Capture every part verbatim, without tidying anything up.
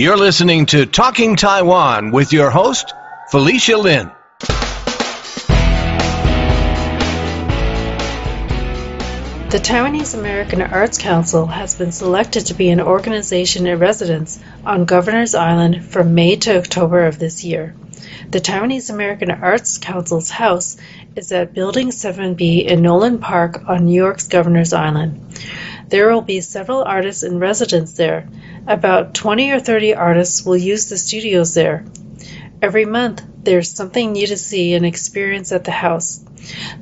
You're listening to Talking Taiwan with your host, Felicia Lin. The Taiwanese American Arts Council has been selected to be an organization in residence on Governors Island from May to October of this year. The Taiwanese American Arts Council's house is at Building seven B in Nolan Park on New York's Governors Island. There will be several artists in residence there. About twenty or thirty artists will use the studios there. Every month, there's something new to see and experience at the house.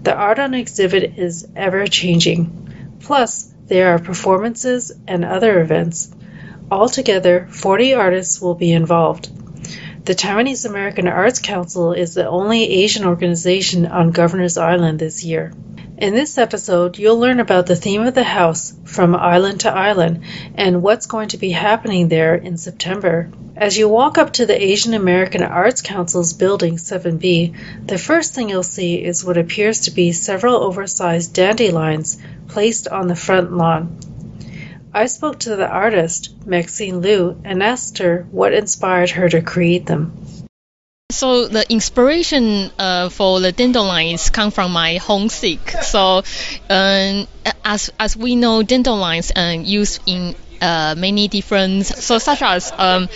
The art on exhibit is ever-changing. Plus, there are performances and other events. Altogether, forty artists will be involved. The Taiwanese American Arts Council is the only Asian organization on Governors Island this year. In this episode, you'll learn about the theme of the house, From Island to Island, and what's going to be happening there in September. As you walk up to the Asian American Arts Council's Building seven B, the first thing you'll see is what appears to be several oversized dandelions placed on the front lawn. I spoke to the artist, Maxine Leu, and asked her what inspired her to create them. So the inspiration uh, for the dandelions come from my homesick. So um, as as we know, dandelions are uh, used in Uh, many different, so such as um,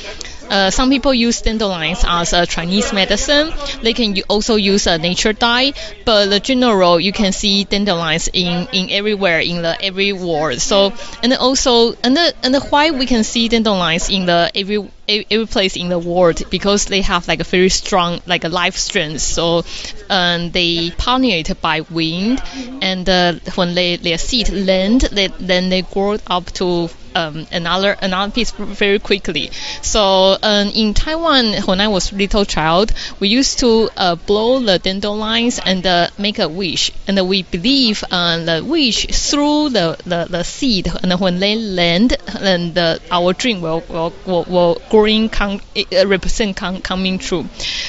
uh, some people use dandelions as a Chinese medicine. They can also use a nature dye, but the general you can see dandelions in, in everywhere in the every world. So and also and the, and the why we can see dandelions in the every every place in the world, because they have like a very strong like a life strength. So um, they pollinate by wind, and uh, when they their seed land, they, then they grow up to Um, another another piece very quickly. So um, in Taiwan, when I was little child, we used to uh, blow the dandelions and uh, make a wish, and uh, we believe uh, the wish through the, the, the seed, and when they land, then the, our dream will will will, will growing come uh, represent come, coming true.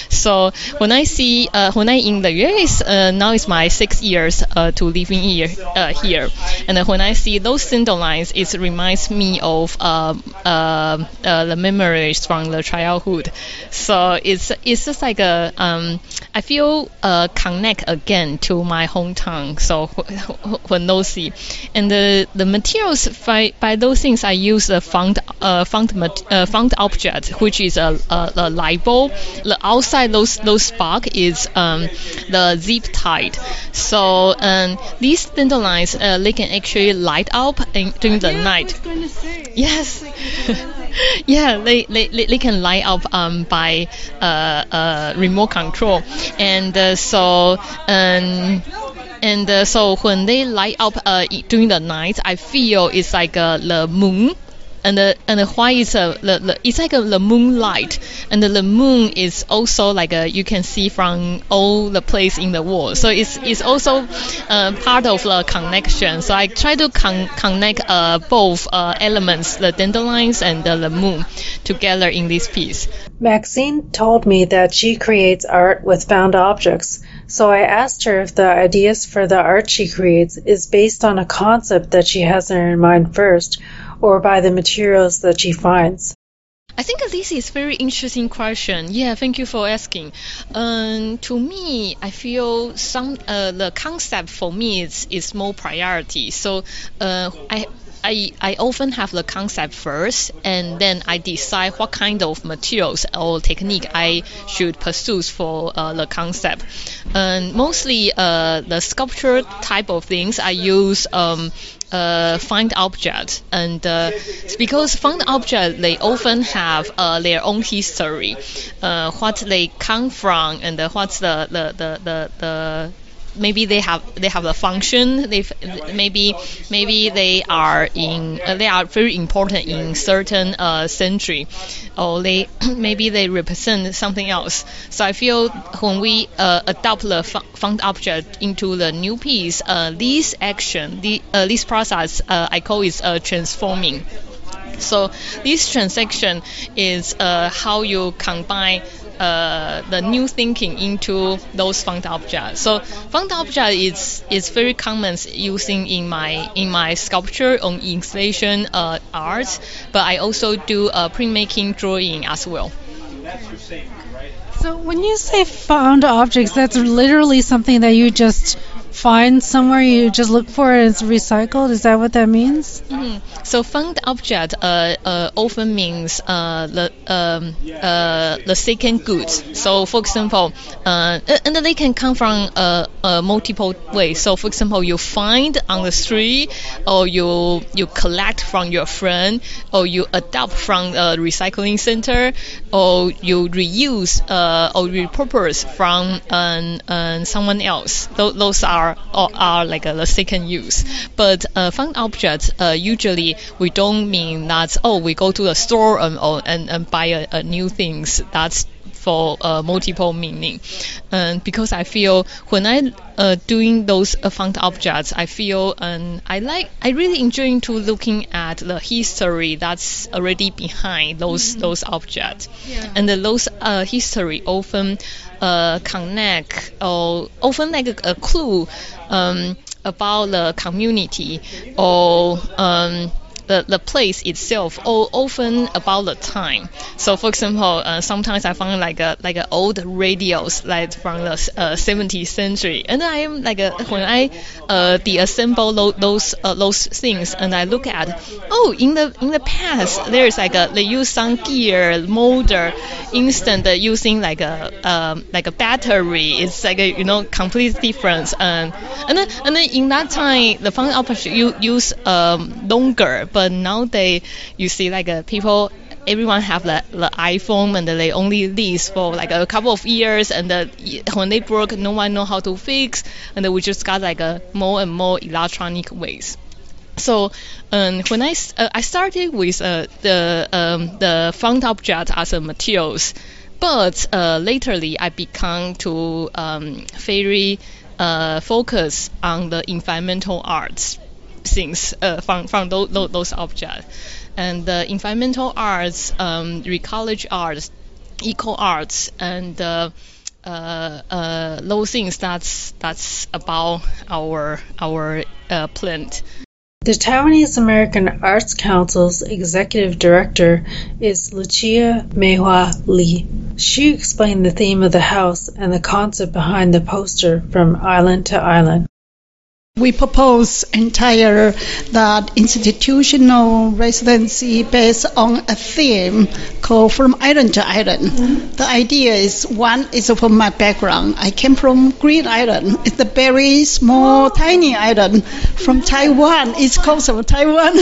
So when I see uh, when I in the U S uh, now it's my six years uh, to living here uh, here, and uh, when I see those dandelions, it reminds me me of uh, uh, uh, the memories from the childhood. So it's it's just like a um, I feel uh, connect again to my hometown. So when those see, and the the materials by, by those things I use the found uh, found uh, found object, which is a, a, a light bulb. The outside those those spark is um, the zip tied. So um, these dandelions uh, they can actually light up in, during the night. Yes, yeah, they, they they can light up um by uh uh remote control, and uh, so um. And uh, so when they light up uh during the night, I feel it's like uh, the moon. And the and the why is a the, the it's like a, the moonlight, and the, the moon is also like a you can see from all the place in the world. So it's it's also uh, part of the connection. So I try to con- connect uh, both uh, elements, the dandelions and the, the moon, together in this piece. Maxine told me that she creates art with found objects. So I asked her if the ideas for the art she creates is based on a concept that she has in her mind first, or by the materials that she finds. I think this is a very interesting question. Yeah, thank you for asking. Um, to me, I feel some uh, the concept for me is, is more priority. So uh, I. I, I often have the concept first, and then I decide what kind of materials or technique I should pursue for uh, the concept. And mostly uh, the sculpture type of things I use um, uh, found objects, and uh, because found objects they often have uh, their own history, uh, what they come from, and uh, what's the the the the, the maybe they have they have a function. They maybe maybe they are in uh, they are very important in certain uh, century, or they maybe they represent something else. So I feel when we uh, adopt the found object into the new piece, uh, this action, the uh, this process uh, I call is uh, transforming. So this transaction is uh, how you combine uh, the new thinking into those found objects. So found object is is very common using in my in my sculpture on installation uh, arts, but I also do uh, printmaking drawing as well. So when you say found objects, that's literally something that you just find somewhere, you just look for it, and it's recycled? Is that what that means? Mm-hmm. So found object uh, uh, often means uh, the um, uh, the second goods. So for example, uh, and they can come from uh, uh, multiple ways. So for example, you find on the street, or you you collect from your friend, or you adopt from a recycling center, or you reuse uh, or repurpose from an, an someone else. Th- those are Or are like a, the second use, but uh, found objects uh, usually we don't mean that oh we go to the store and and, and buy a, a new things. That's for uh, multiple meaning, and because I feel when I uh, doing those uh, found objects, I feel and um, I like I really enjoying to looking at the history that's already behind those mm-hmm. those objects, yeah. And those uh, history often. Uh, connect or often like a, a clue um, about the community or um, the, the place itself, or often about the time. So for example, uh, sometimes I find like a, like a old radios like from the uh, seventeenth century, and I'm like a, when I uh, deassemble lo- those uh, those things, and I look at oh in the in the past there's like a they use some gear molder instant uh, using like a um, like a battery. It's like a you know complete difference, and and then, and then in that time the found object you use um, longer. But nowadays, you see like uh, people, everyone have the, the iPhone, and they only list for like a couple of years, and the, when they broke, no one know how to fix, and then we just got like a more and more electronic ways. So um, when I uh, I started with uh, the um, the found object as a materials, but uh, laterly I become to um, very uh, focus on the environmental arts. Things uh, from from those, those objects, and uh, environmental arts, um, ecology arts, eco arts, and uh, uh, uh, those things that's that's about our our uh, plant. The Taiwanese American Arts Council's executive director is Luchia Meihua Lee. She explained the theme of the house and the concept behind the poster From Island to Island. We propose entire that institutional residency based on a theme called From Island to Island. Mm-hmm. The idea is one is from my background. I came from Green Island. It's a very small, tiny island from Taiwan. It's coast of Taiwan.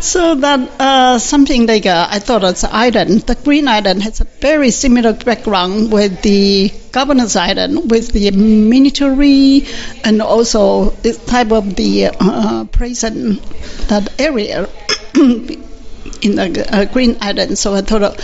So that uh, something like uh, I thought it's an island. The Green Island has a very similar background with the Governors Island, with the military and also this type of the uh, prison, that area in the uh, Green Island. So I thought,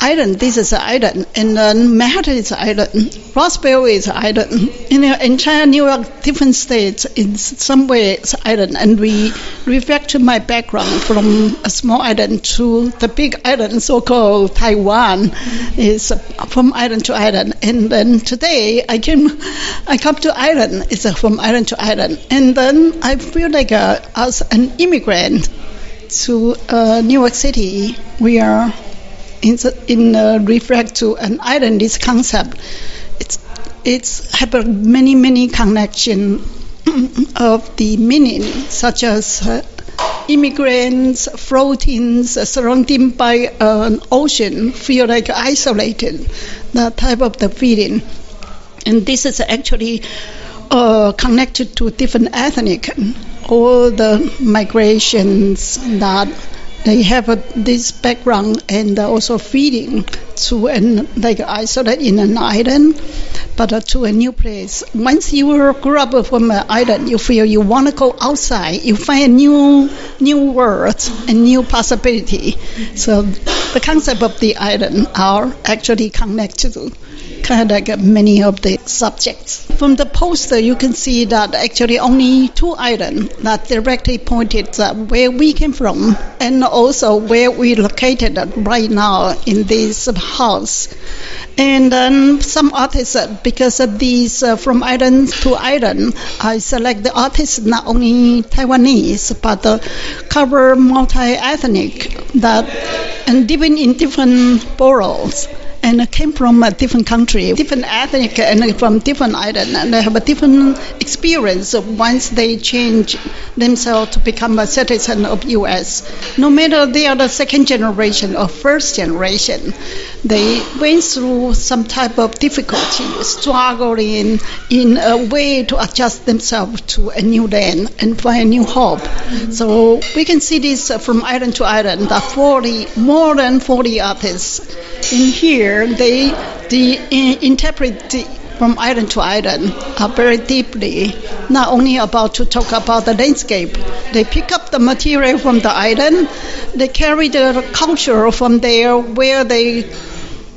island, this is an island, and then Manhattan is an island, Roswell is an island. You know, in China, New York, different states, in some way it's an island. And we reflect to my background from a small island to the big island, so-called Taiwan, mm-hmm. is from island to island. And then today I came, I come to island, it's from island to island. And then I feel like a, as an immigrant to uh, New York City, we are in, in uh, reflect to an island, this concept, it's it's have a many many connection of the meaning, such as uh, immigrants floating, uh, surrounded by uh, an ocean, feel like isolated, that type of the feeling, and this is actually uh, connected to different ethnic, all the migrations that. They have a, this background and also feeding to an like isolated in an island, but uh, to a new place. Once you grow up from an island, you feel you want to go outside. You find a new new world, a new possibility. So the concept of the island are actually connected to kind of many of the subjects. From the poster, you can see that actually only two items that directly pointed uh, where we came from and also where we located right now in this house. And um, some artists, uh, because of these uh, from island to island, I select the artists not only Taiwanese but uh, cover multi-ethnic that and living in different boroughs. And came from a different country, different ethnic, and from different island, and they have a different experience once they change themselves to become a citizen of U S. No matter they are the second generation or first generation, they went through some type of difficulty, struggling in a way to adjust themselves to a new land and find new hope. Mm-hmm. So we can see this from island to island, that forty, more than forty artists in here. They the, uh, interpret the, from island to island uh, very deeply, not only about to talk about the landscape. They pick up the material from the island, they carry the culture from there, where they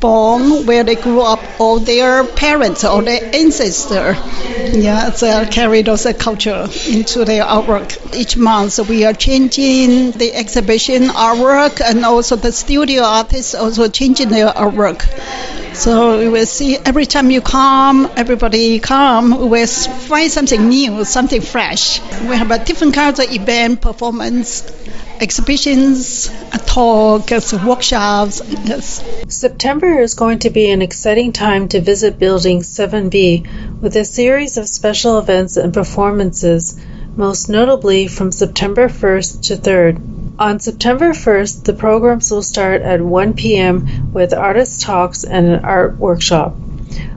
born, where they grew up, or their parents or their ancestors. Yeah, they carry those uh, culture into their artwork. Each month we are changing the exhibition artwork, and also the studio artists also changing their artwork. So you will see every time you come, everybody come, we will find something new, something fresh. We have a different kinds of event, performance, exhibitions, talks, workshops. Yes. September is going to be an exciting time to visit Building seven B with a series of special events and performances, most notably from September first to third. On September first, the programs will start at one p.m. with artist talks and an art workshop.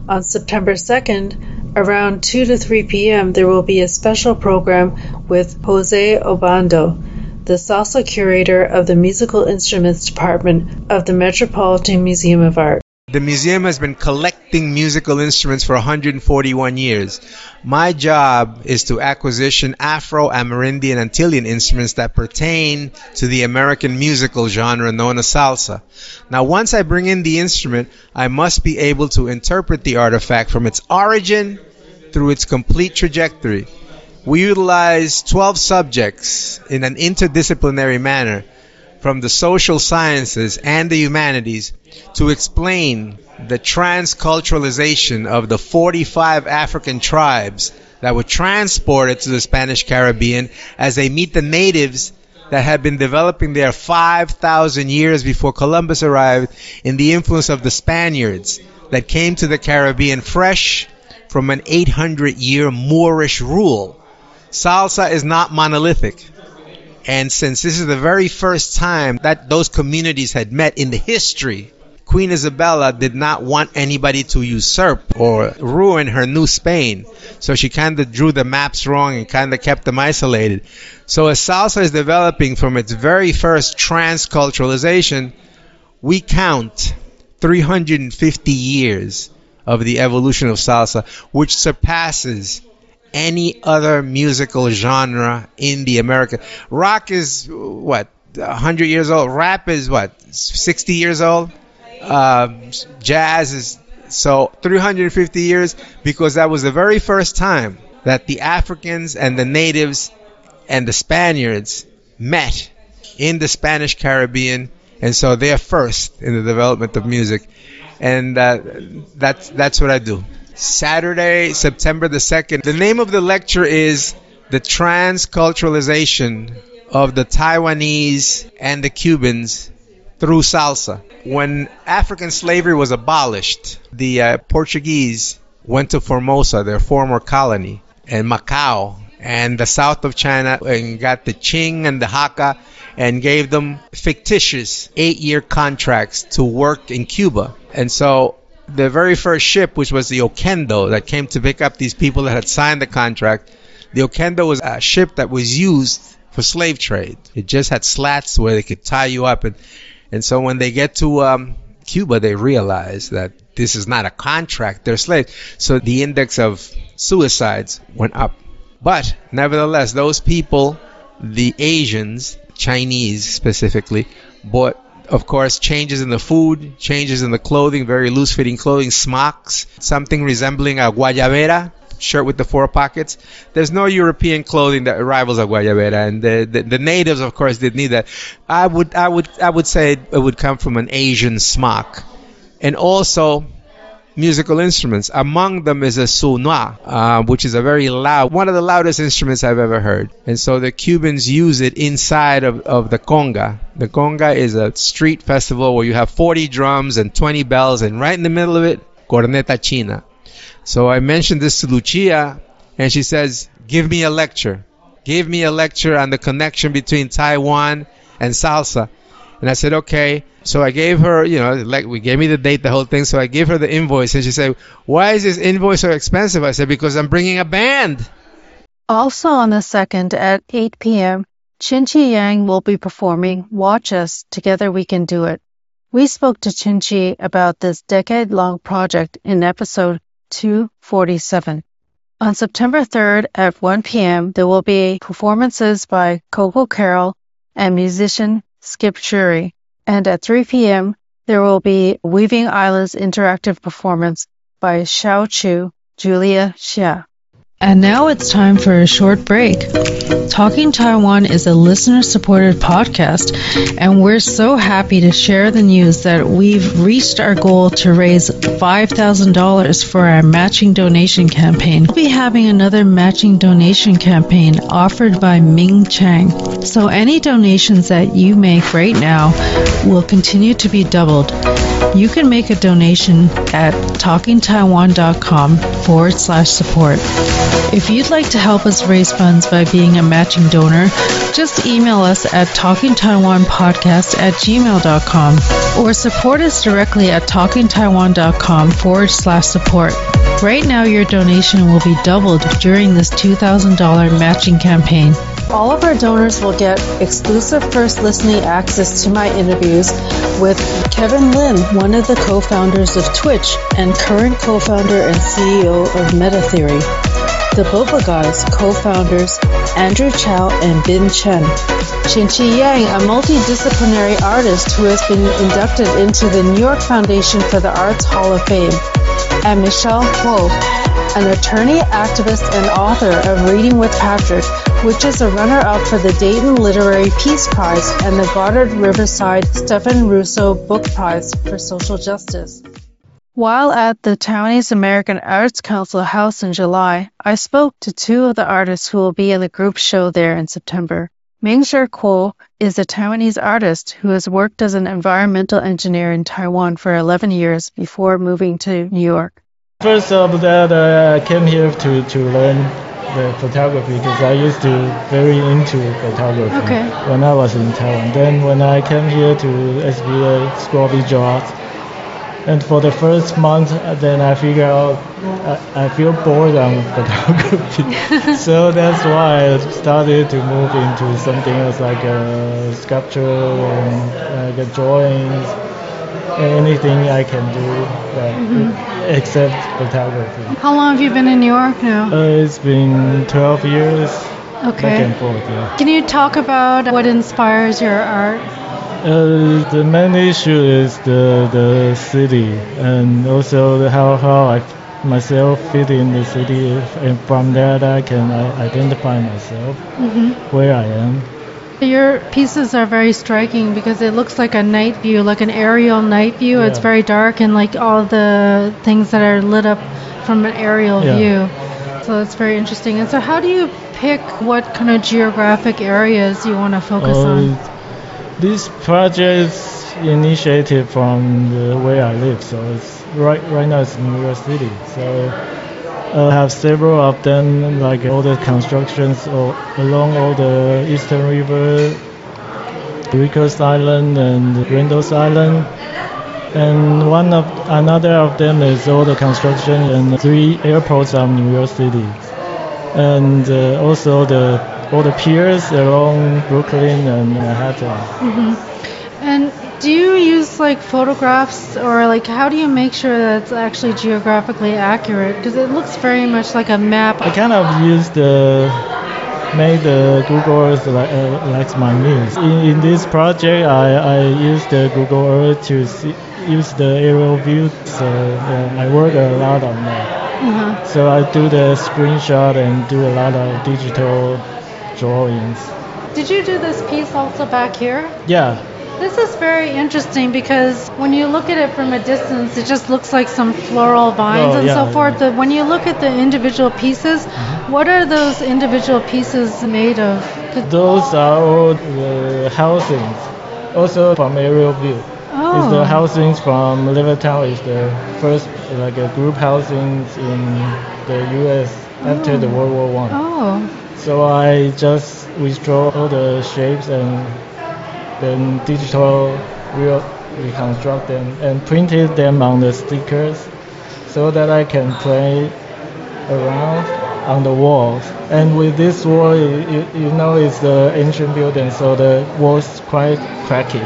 On September second, around two to three p.m., there will be a special program with Jose Obando, the salsa curator of the Musical Instruments Department of the Metropolitan Museum of Art. The museum has been collecting musical instruments for one hundred forty-one years. My job is to acquisition Afro, Amerindian, Antillean instruments that pertain to the American musical genre known as salsa. Now, once I bring in the instrument, I must be able to interpret the artifact from its origin through its complete trajectory. We utilize twelve subjects in an interdisciplinary manner, from the social sciences and the humanities, to explain the transculturalization of the forty-five African tribes that were transported to the Spanish Caribbean as they meet the natives that had been developing there five thousand years before Columbus arrived in the influence of the Spaniards that came to the Caribbean fresh from an eight hundred year Moorish rule. Salsa is not monolithic. And since this is the very first time that those communities had met in the history, Queen Isabella did not want anybody to usurp or ruin her new Spain. So she kind of drew the maps wrong and kind of kept them isolated. So as salsa is developing from its very first transculturalization, we count three hundred fifty years of the evolution of salsa, which surpasses any other musical genre in the America. Rock is what, one hundred years old? Rap is what, sixty years old? Uh, jazz is, so three hundred fifty years, because that was the very first time that the Africans and the natives and the Spaniards met in the Spanish Caribbean, and so they're first in the development of music. And uh, that's, that's what I do. Saturday, September the second. The name of the lecture is The Transculturalization of the Taiwanese and the Cubans Through Salsa. When African slavery was abolished, the uh, Portuguese went to Formosa, their former colony, and Macau, and the south of China, and got the Qing and the Hakka, and gave them fictitious eight year contracts to work in Cuba. And so the very first ship, which was the Oquendo, that came to pick up these people that had signed the contract, the Oquendo was a ship that was used for slave trade. It just had slats where they could tie you up. And, and so when they get to um, Cuba, they realize that this is not a contract, they're slaves. So the index of suicides went up. But nevertheless, those people, the Asians, Chinese specifically, bought of course, changes in the food, changes in the clothing, very loose-fitting clothing, smocks, something resembling a guayabera, shirt with the four pockets. There's no European clothing that rivals a guayabera, and the, the the natives, of course, didn't need that. I would I would I would say it would come from an Asian smock, and also musical instruments. Among them is a sonoa, uh, which is a very loud, one of the loudest instruments I've ever heard. And so the Cubans use it inside of, of the conga. The conga is a street festival where you have forty drums and twenty bells, and right in the middle of it, corneta china. So I mentioned this to Luchia, and she says, give me a lecture. Give me a lecture on the connection between Taiwan and salsa. And I said, okay. So I gave her, you know, like we gave me the date, the whole thing. So I gave her the invoice, and she said, why is this invoice so expensive? I said, because I'm bringing a band. Also on the second at eight p m, Chin-Chi Yang will be performing Watch Us, Together We Can Do It. We spoke to Chin-Chi about this decade-long project in episode two forty-seven. On September third at one p m, there will be performances by Coco Carroll and musician Skip Shuri. And at three p m, there will be Weaving Islands interactive performance by Xiao Chu, Julia Xia. And now it's time for a short break. Talking Taiwan is a listener-supported podcast, and we're so happy to share the news that we've reached our goal to raise five thousand dollars for our matching donation campaign. We'll be having another matching donation campaign offered by Ming Chen. So any donations that you make right now will continue to be doubled. You can make a donation at talking taiwan dot com forward slash support. If you'd like to help us raise funds by being a matching donor, just email us at talkingtaiwanpodcast at gmail dot com or support us directly at talkingtaiwan dot com forward slash support. Right now, your donation will be doubled during this two thousand dollars matching campaign. All of our donors will get exclusive first listening access to my interviews with Kevin Lin, one of the co-founders of Twitch and current co-founder and C E O of Meta Theory, the Boba Guys co-founders Andrew Chow and Bin Chen, Chin-Chi Yang, a multidisciplinary artist who has been inducted into the New York Foundation for the Arts Hall of Fame, and Michelle Wolfe, an attorney, activist, and author of Reading with Patrick, which is a runner-up for the Dayton Literary Peace Prize and the Goddard Riverside Stephen Russo Book Prize for Social Justice. While at the Taiwanese American Arts Council House in July, I spoke to two of the artists who will be in the group show there in September. Ming-Jer Kuo is a Taiwanese artist who has worked as an environmental engineer in Taiwan for eleven years before moving to New York. First of that, uh, I came here to, to learn the photography because I used to be very into photography okay. when I was in Taiwan. Then when I came here to S V A, School of Visual Arts, and for the first month, then I figured out I, I feel bored on photography. So that's why I started to move into something else like a sculpture and like a drawings, anything I can do like, mm-hmm. except photography. How long have you been in New York now? Uh, it's been twelve years, okay. back and forth. Yeah. Can you talk about what inspires your art? Uh, the main issue is the the city, and also how how I myself fit in the city, and from that I can identify myself, mm-hmm. where I am. Your pieces are very striking because it looks like a night view, like an aerial night view. Yeah. It's very dark, and like all the things that are lit up from an aerial yeah. view. So it's very interesting. And so, how do you pick what kind of geographic areas you want to focus uh, on? This project is initiated from the where I live, so it's right right now it's New York City. So I have several of them, like all the constructions all, along all the Eastern River, Rikers Island and Green Island, and one of another of them is all the construction and three airports of New York City, and uh, also the. all the piers along Brooklyn and Manhattan. Mm-hmm. And do you use like photographs, or like how do you make sure that it's actually geographically accurate? Because it looks very much like a map. I kind of use the make the Google Earth like, uh, like my news. In, in this project, I, I used the Google Earth to see, use the aerial view, so uh, I work a lot on that. Mm-hmm. So I do the screenshot and do a lot of digital drawings. Did you do this piece also back here? Yeah. This is very interesting because when you look at it from a distance, it just looks like some floral vines oh, and yeah, so forth. Yeah. But when you look at the individual pieces, mm-hmm. what are those individual pieces made of? Those are all the housings, also from aerial view. Oh. It's the housings from Livertown is the first like a group housings in the U S Oh. after the World War One. Oh. So I just withdraw all the shapes and then digital will reconstruct them and printed them on the stickers so that I can play around on the walls. And with this wall, you, you know, it's the ancient building, so the wall's quite cracky.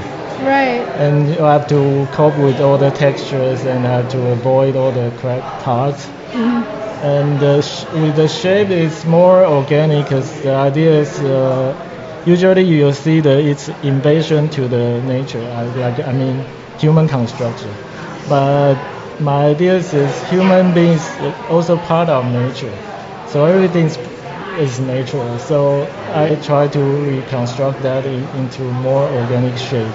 Right. And you have to cope with all the textures and have to avoid all the cracked parts. Mm-hmm. And the sh- with the shape, it's more organic because the idea is uh, usually you'll see that it's invasion to the nature, I, like, I mean human construction. But my idea is human beings also part of nature. So everything is natural. So I try to reconstruct that in, into more organic shape.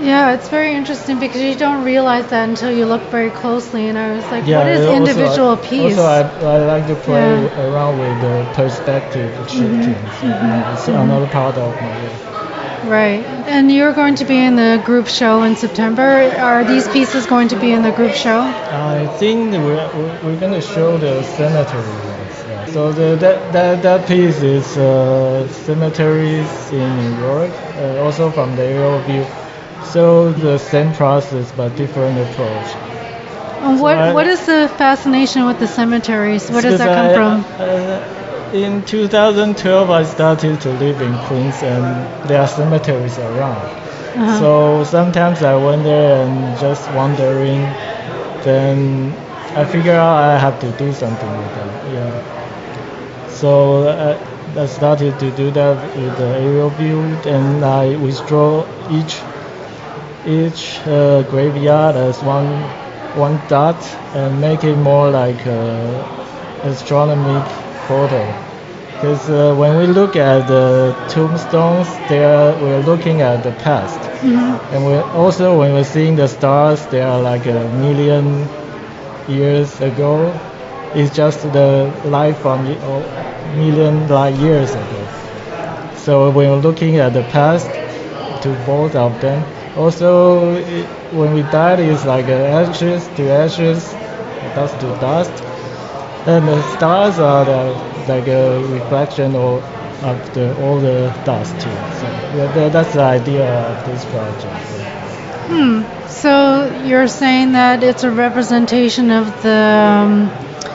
Yeah, it's very interesting because you don't realize that until you look very closely. And I was like, yeah, what is individual also, piece? Also, I, I like to play yeah. around with the perspective shifting. Mm-hmm. So mm-hmm. It's mm-hmm. another part of my life. Right. And you're going to be in the group show in September. Are these pieces going to be in the group show? I think we're, we're going to show the cemetery ones. Yeah. So the, that, that, that piece is uh, cemeteries in New York, uh, also from the aerial view. So the same process but different approach. And what so I, what is the fascination with the cemeteries? What does that come I, from? Uh, in two thousand twelve, I started to live in Queens, and there are cemeteries around. Uh-huh. So sometimes I went there and just wandering. Then I figure out I have to do something with that. Yeah. So. Uh, I started to do that with the aerial view, and I withdraw each each uh, graveyard as one one dot and make it more like an astronomic photo. Because uh, when we look at the tombstones, there we're looking at the past, mm-hmm. and we also when we're seeing the stars, they are like a million years ago. It's just the light from the. Oh, million light years ago. So when we're looking at the past, to both of them. Also, it, when we die, it's like ashes to ashes, dust to dust. And the stars are the, like a reflection of, of the, all the dust too. So yeah, that's the idea of this project. Hmm. So you're saying that it's a representation of the um,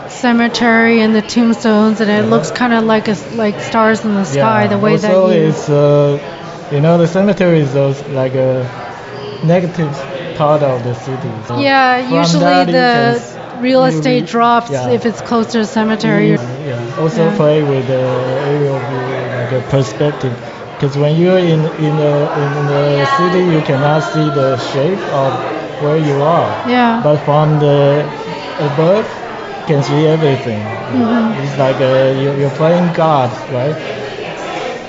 cemetery and the tombstones, and it yeah. looks kind of like a, like stars in the sky, yeah. the way also that. Also, you... it's uh, you know the cemetery is those like a negative part of the city. So yeah. Usually the can, real estate re- drops yeah. if it's close to a cemetery. Yeah. yeah. Also yeah. play with the aerial view, like a perspective. Because when you're in in the in the city, you cannot see the shape of where you are. Yeah. But from the above, you can see everything. Mm-hmm. It's like a, you're playing God, right?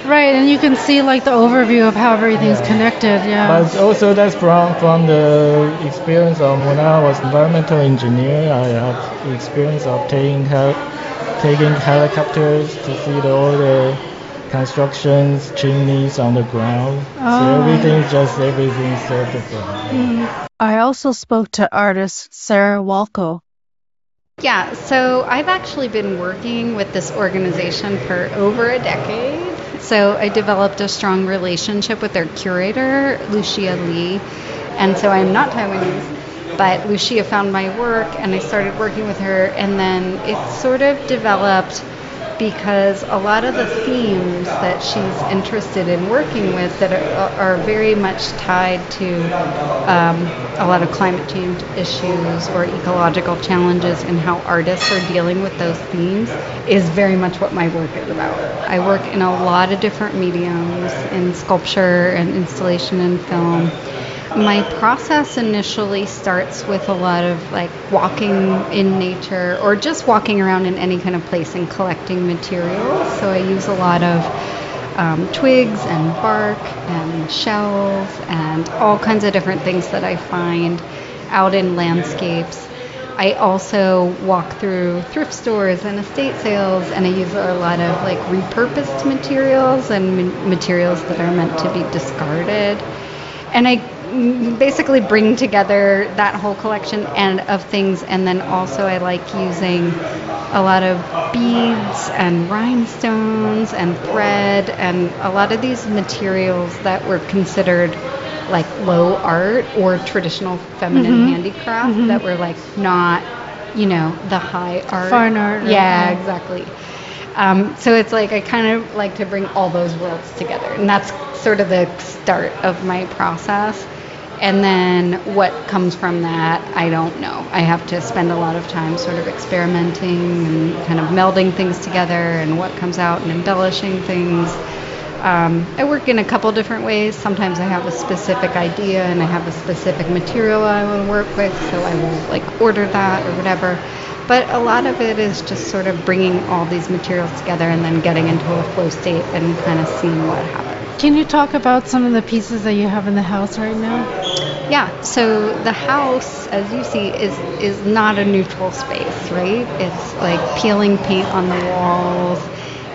Right, and you can see like the overview of how everything's yeah. connected. Yeah. But also that's from from the experience of when I was environmental engineer, I had experience of taking hel- taking helicopters to see the, all the. Constructions, chimneys on the ground. Oh. So everything's just everything's so different. I also spoke to artist Sarah Walco. Yeah, so I've actually been working with this organization for over a decade. So I developed a strong relationship with their curator, Luchia Lee. And so I'm not Taiwanese. But Luchia found my work and I started working with her. And then it sort of developed because a lot of the themes that she's interested in working with that are, are very much tied to um, a lot of climate change issues or ecological challenges and how artists are dealing with those themes is very much what my work is about. I work in a lot of different mediums, in sculpture and installation and film. My process initially starts with a lot of like walking in nature or just walking around in any kind of place and collecting materials. So I use a lot of Um, twigs and bark and shells and all kinds of different things that I find out in landscapes. I also walk through thrift stores and estate sales, and I use a lot of like repurposed materials and ma- materials that are meant to be discarded. And I basically bring together that whole collection and of things, and then also I like using a lot of beads and rhinestones and thread and a lot of these materials that were considered like low art or traditional feminine mm-hmm. handicraft mm-hmm. that were like not, you know, the high art. Fine art. Yeah, right. Exactly. Um, so it's like I kind of like to bring all those worlds together, and that's sort of the start of my process. And then what comes from that, I don't know. I have to spend a lot of time sort of experimenting and kind of melding things together and what comes out and embellishing things. Um, I work in a couple different ways. Sometimes I have a specific idea and I have a specific material I want to work with, so I will like order that or whatever. But a lot of it is just sort of bringing all these materials together and then getting into a flow state and kind of seeing what happens. Can you talk about some of the pieces that you have in the house right now? Yeah, so the house, as you see, is is not a neutral space, right? It's like peeling paint on the walls,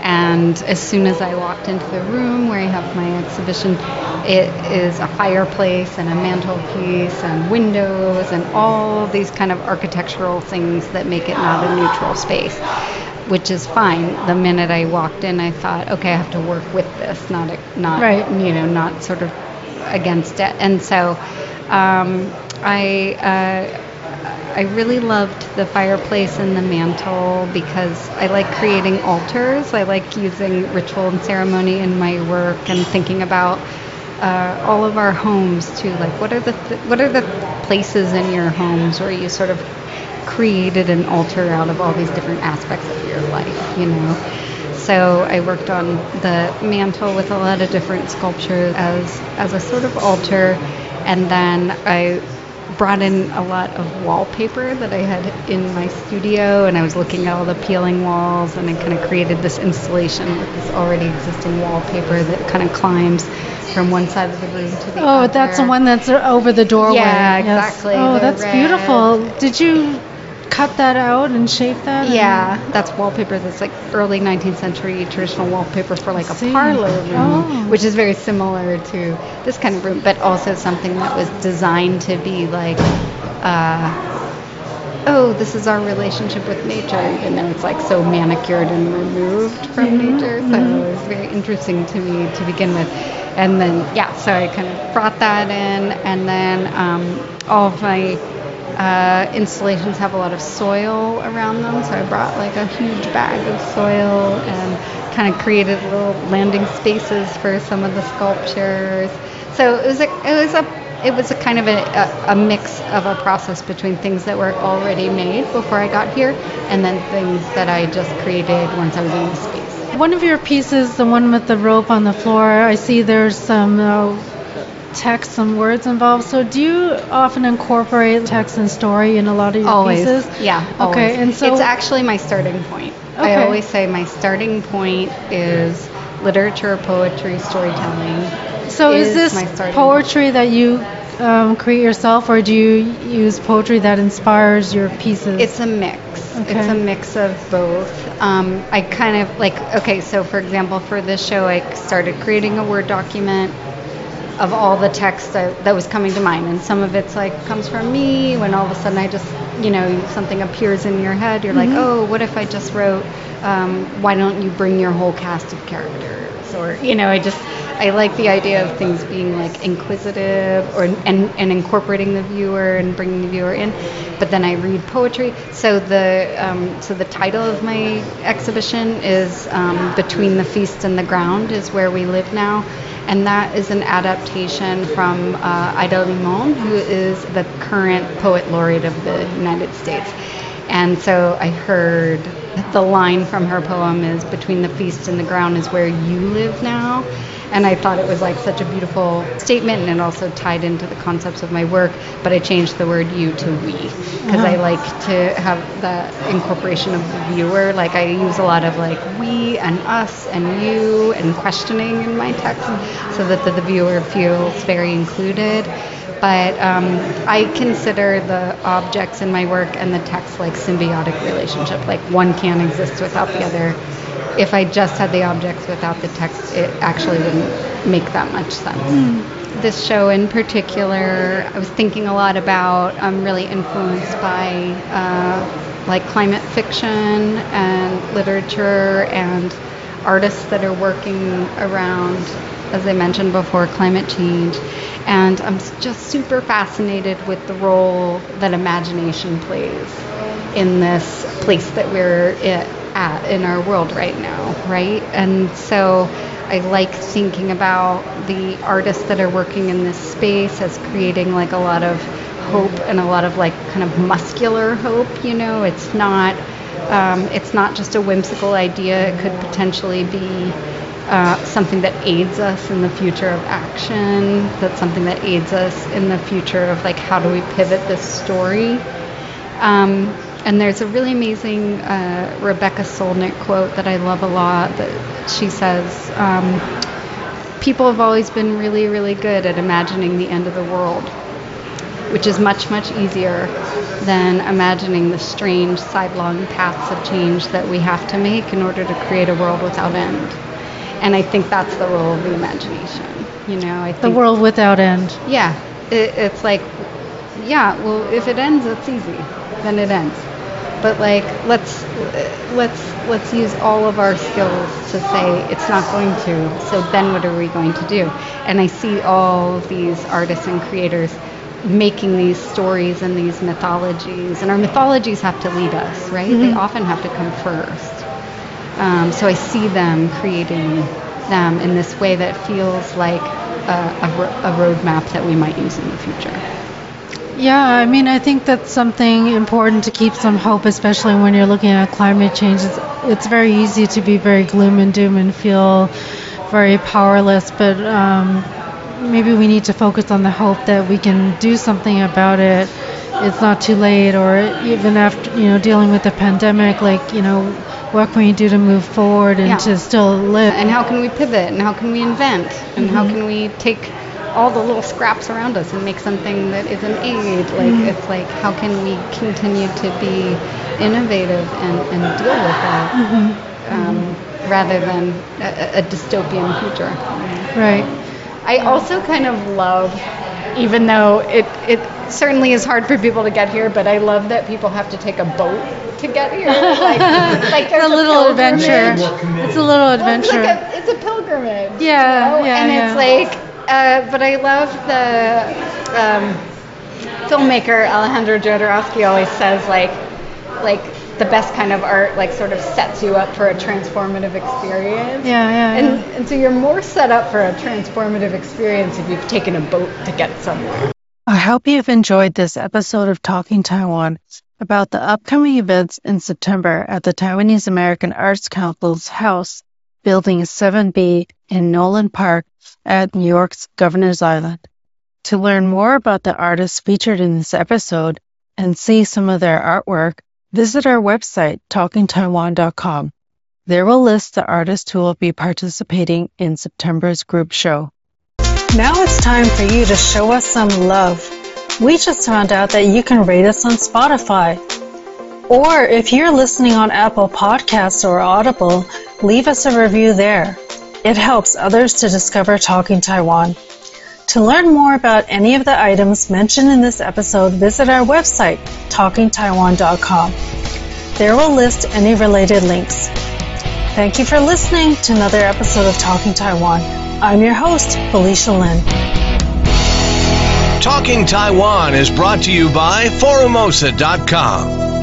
and as soon as I walked into the room where I have my exhibition, it is a fireplace and a mantelpiece and windows and all these kind of architectural things that make it not a neutral space. Which is fine. The minute I walked in, I thought, okay, I have to work with this, not, not right. you know, not sort of against it. And so um, I uh, I really loved the fireplace and the mantle because I like creating altars. I like using ritual and ceremony in my work and thinking about uh, all of our homes too. Like, what are the th- what are the places in your homes where you sort of created an altar out of all these different aspects of your life, you know. So I worked on the mantle with a lot of different sculptures as as a sort of altar, and then I brought in a lot of wallpaper that I had in my studio, and I was looking at all the peeling walls, and I kind of created this installation with this already existing wallpaper that kind of climbs from one side of the room to the other. Oh, that's the one that's over the doorway. Yeah, yes. Exactly. Oh, the that's red. Beautiful. Did you cut that out and shape that? Yeah, and that's wallpaper that's like early nineteenth century traditional wallpaper for like a See. parlor room, oh. which is very similar to this kind of room, but also something that was designed to be like, uh, oh, this is our relationship with nature, even though it's like so manicured and removed from mm-hmm. nature. So mm-hmm. it was very interesting to me to begin with. And then, yeah, so I kind of brought that in, and then um, all of my Uh, installations have a lot of soil around them, so I brought like a huge bag of soil and kind of created little landing spaces for some of the sculptures. So it was a, it was a, it was a kind of a, a, a mix of a process between things that were already made before I got here, and then things that I just created once I was in the space. One of your pieces, the one with the rope on the floor, I see there's some. Uh, text, some words involved. So do you often incorporate text and story in a lot of your always. pieces? Yeah, always. Okay, and so it's actually my starting point. Okay. I always say my starting point is literature, poetry, storytelling. So is, is this poetry point. that you um, create yourself, or do you use poetry that inspires your pieces? It's a mix. Okay. It's a mix of both. Um, I kind of like, okay, so for example, for this show, I started creating a Word document of all the text that, that was coming to mind, and some of it's like comes from me when all of a sudden I just, you know, something appears in your head, you're mm-hmm. like, oh, what if I just wrote um, why don't you bring your whole cast of characters, or, you know, I just I like the idea of things being like inquisitive or and, and incorporating the viewer and bringing the viewer in. But then I read poetry. So the um, so the title of my exhibition is um, Between the Feast and the Ground is Where We Live Now. And that is an adaptation from uh, Ida Limon, who is the current poet laureate of the United States. And so I heard that the line from her poem is, between the feast and the ground is where you live now. And I thought it was like such a beautiful statement, and it also tied into the concepts of my work, but I changed the word you to we, because I like to have that incorporation of the viewer. Like I use a lot of like we and us and you and questioning in my text, so that the, the viewer feels very included. But um, I consider the objects in my work and the text like symbiotic relationship, like one can't exist without the other. If I just had the objects without the text, it actually wouldn't make that much sense. Mm. This show in particular, I was thinking a lot about, I'm really influenced by uh, like climate fiction and literature and artists that are working around, as I mentioned before, climate change. And I'm just super fascinated with the role that imagination plays in this place that we're at in our world right now, right? And so I like thinking about the artists that are working in this space as creating like a lot of hope and a lot of like kind of muscular hope, you know? It's not, um, it's not just a whimsical idea. It could potentially be Uh, something that aids us in the future of action, that's something that aids us in the future of like, how do we pivot this story? Um, and there's a really amazing uh, Rebecca Solnit quote that I love a lot, that she says, um, people have always been really, really good at imagining the end of the world, which is much, much easier than imagining the strange sidelong paths of change that we have to make in order to create a world without end. And I think that's the role of the imagination, you know. I think the world without end. Yeah, it, it's like, yeah. Well, if it ends, it's easy. Then it ends. But like, let's let's let's use all of our skills to say it's not going to. So then, what are we going to do? And I see all of these artists and creators making these stories and these mythologies. And our mythologies have to lead us, right? Mm-hmm. They often have to come first. Um, so I see them creating them in this way that feels like a, a, ro- a roadmap that we might use in the future. Yeah, I mean, I think that's something important to keep some hope, especially when you're looking at climate change. It's, it's very easy to be very gloom and doom and feel very powerless, but um, maybe we need to focus on the hope that we can do something about it. It's not too late, or even after, you know, dealing with the pandemic, like, you know, what can we do to move forward and yeah. to still live? And how can we pivot? And how can we invent? And mm-hmm. how can we take all the little scraps around us and make something that is an aid? Like, mm-hmm. it's like, how can we continue to be innovative and, and deal with that mm-hmm. Um, mm-hmm. rather than a, a dystopian future? Right. I also kind of love, even though it, it certainly is hard for people to get here, but I love that people have to take a boat to get here. Like, like there's a little a adventure. It's a little adventure. Well, it's, like a, it's a pilgrimage. Yeah, you know? yeah, And yeah. it's like, uh, but I love the um, filmmaker Alejandro Jodorowsky always says like, like the best kind of art like sort of sets you up for a transformative experience. Yeah, yeah. And yeah. and so you're more set up for a transformative experience if you've taken a boat to get somewhere. I hope you've enjoyed this episode of Talking Taiwan about the upcoming events in September at the Taiwanese American Arts Council's house, Building seven B in Nolan Park at New York's Governors Island. To learn more about the artists featured in this episode and see some of their artwork, visit our website, talking taiwan dot com. There we'll list the artists who will be participating in September's group show. Now it's time for you to show us some love. We just found out that you can rate us on Spotify. Or if you're listening on Apple Podcasts or Audible, leave us a review there. It helps others to discover Talking Taiwan. To learn more about any of the items mentioned in this episode, visit our website, talking taiwan dot com. There we'll list any related links. Thank you for listening to another episode of Talking Taiwan. I'm your host, Felicia Lin. Talking Taiwan is brought to you by Forumosa dot com.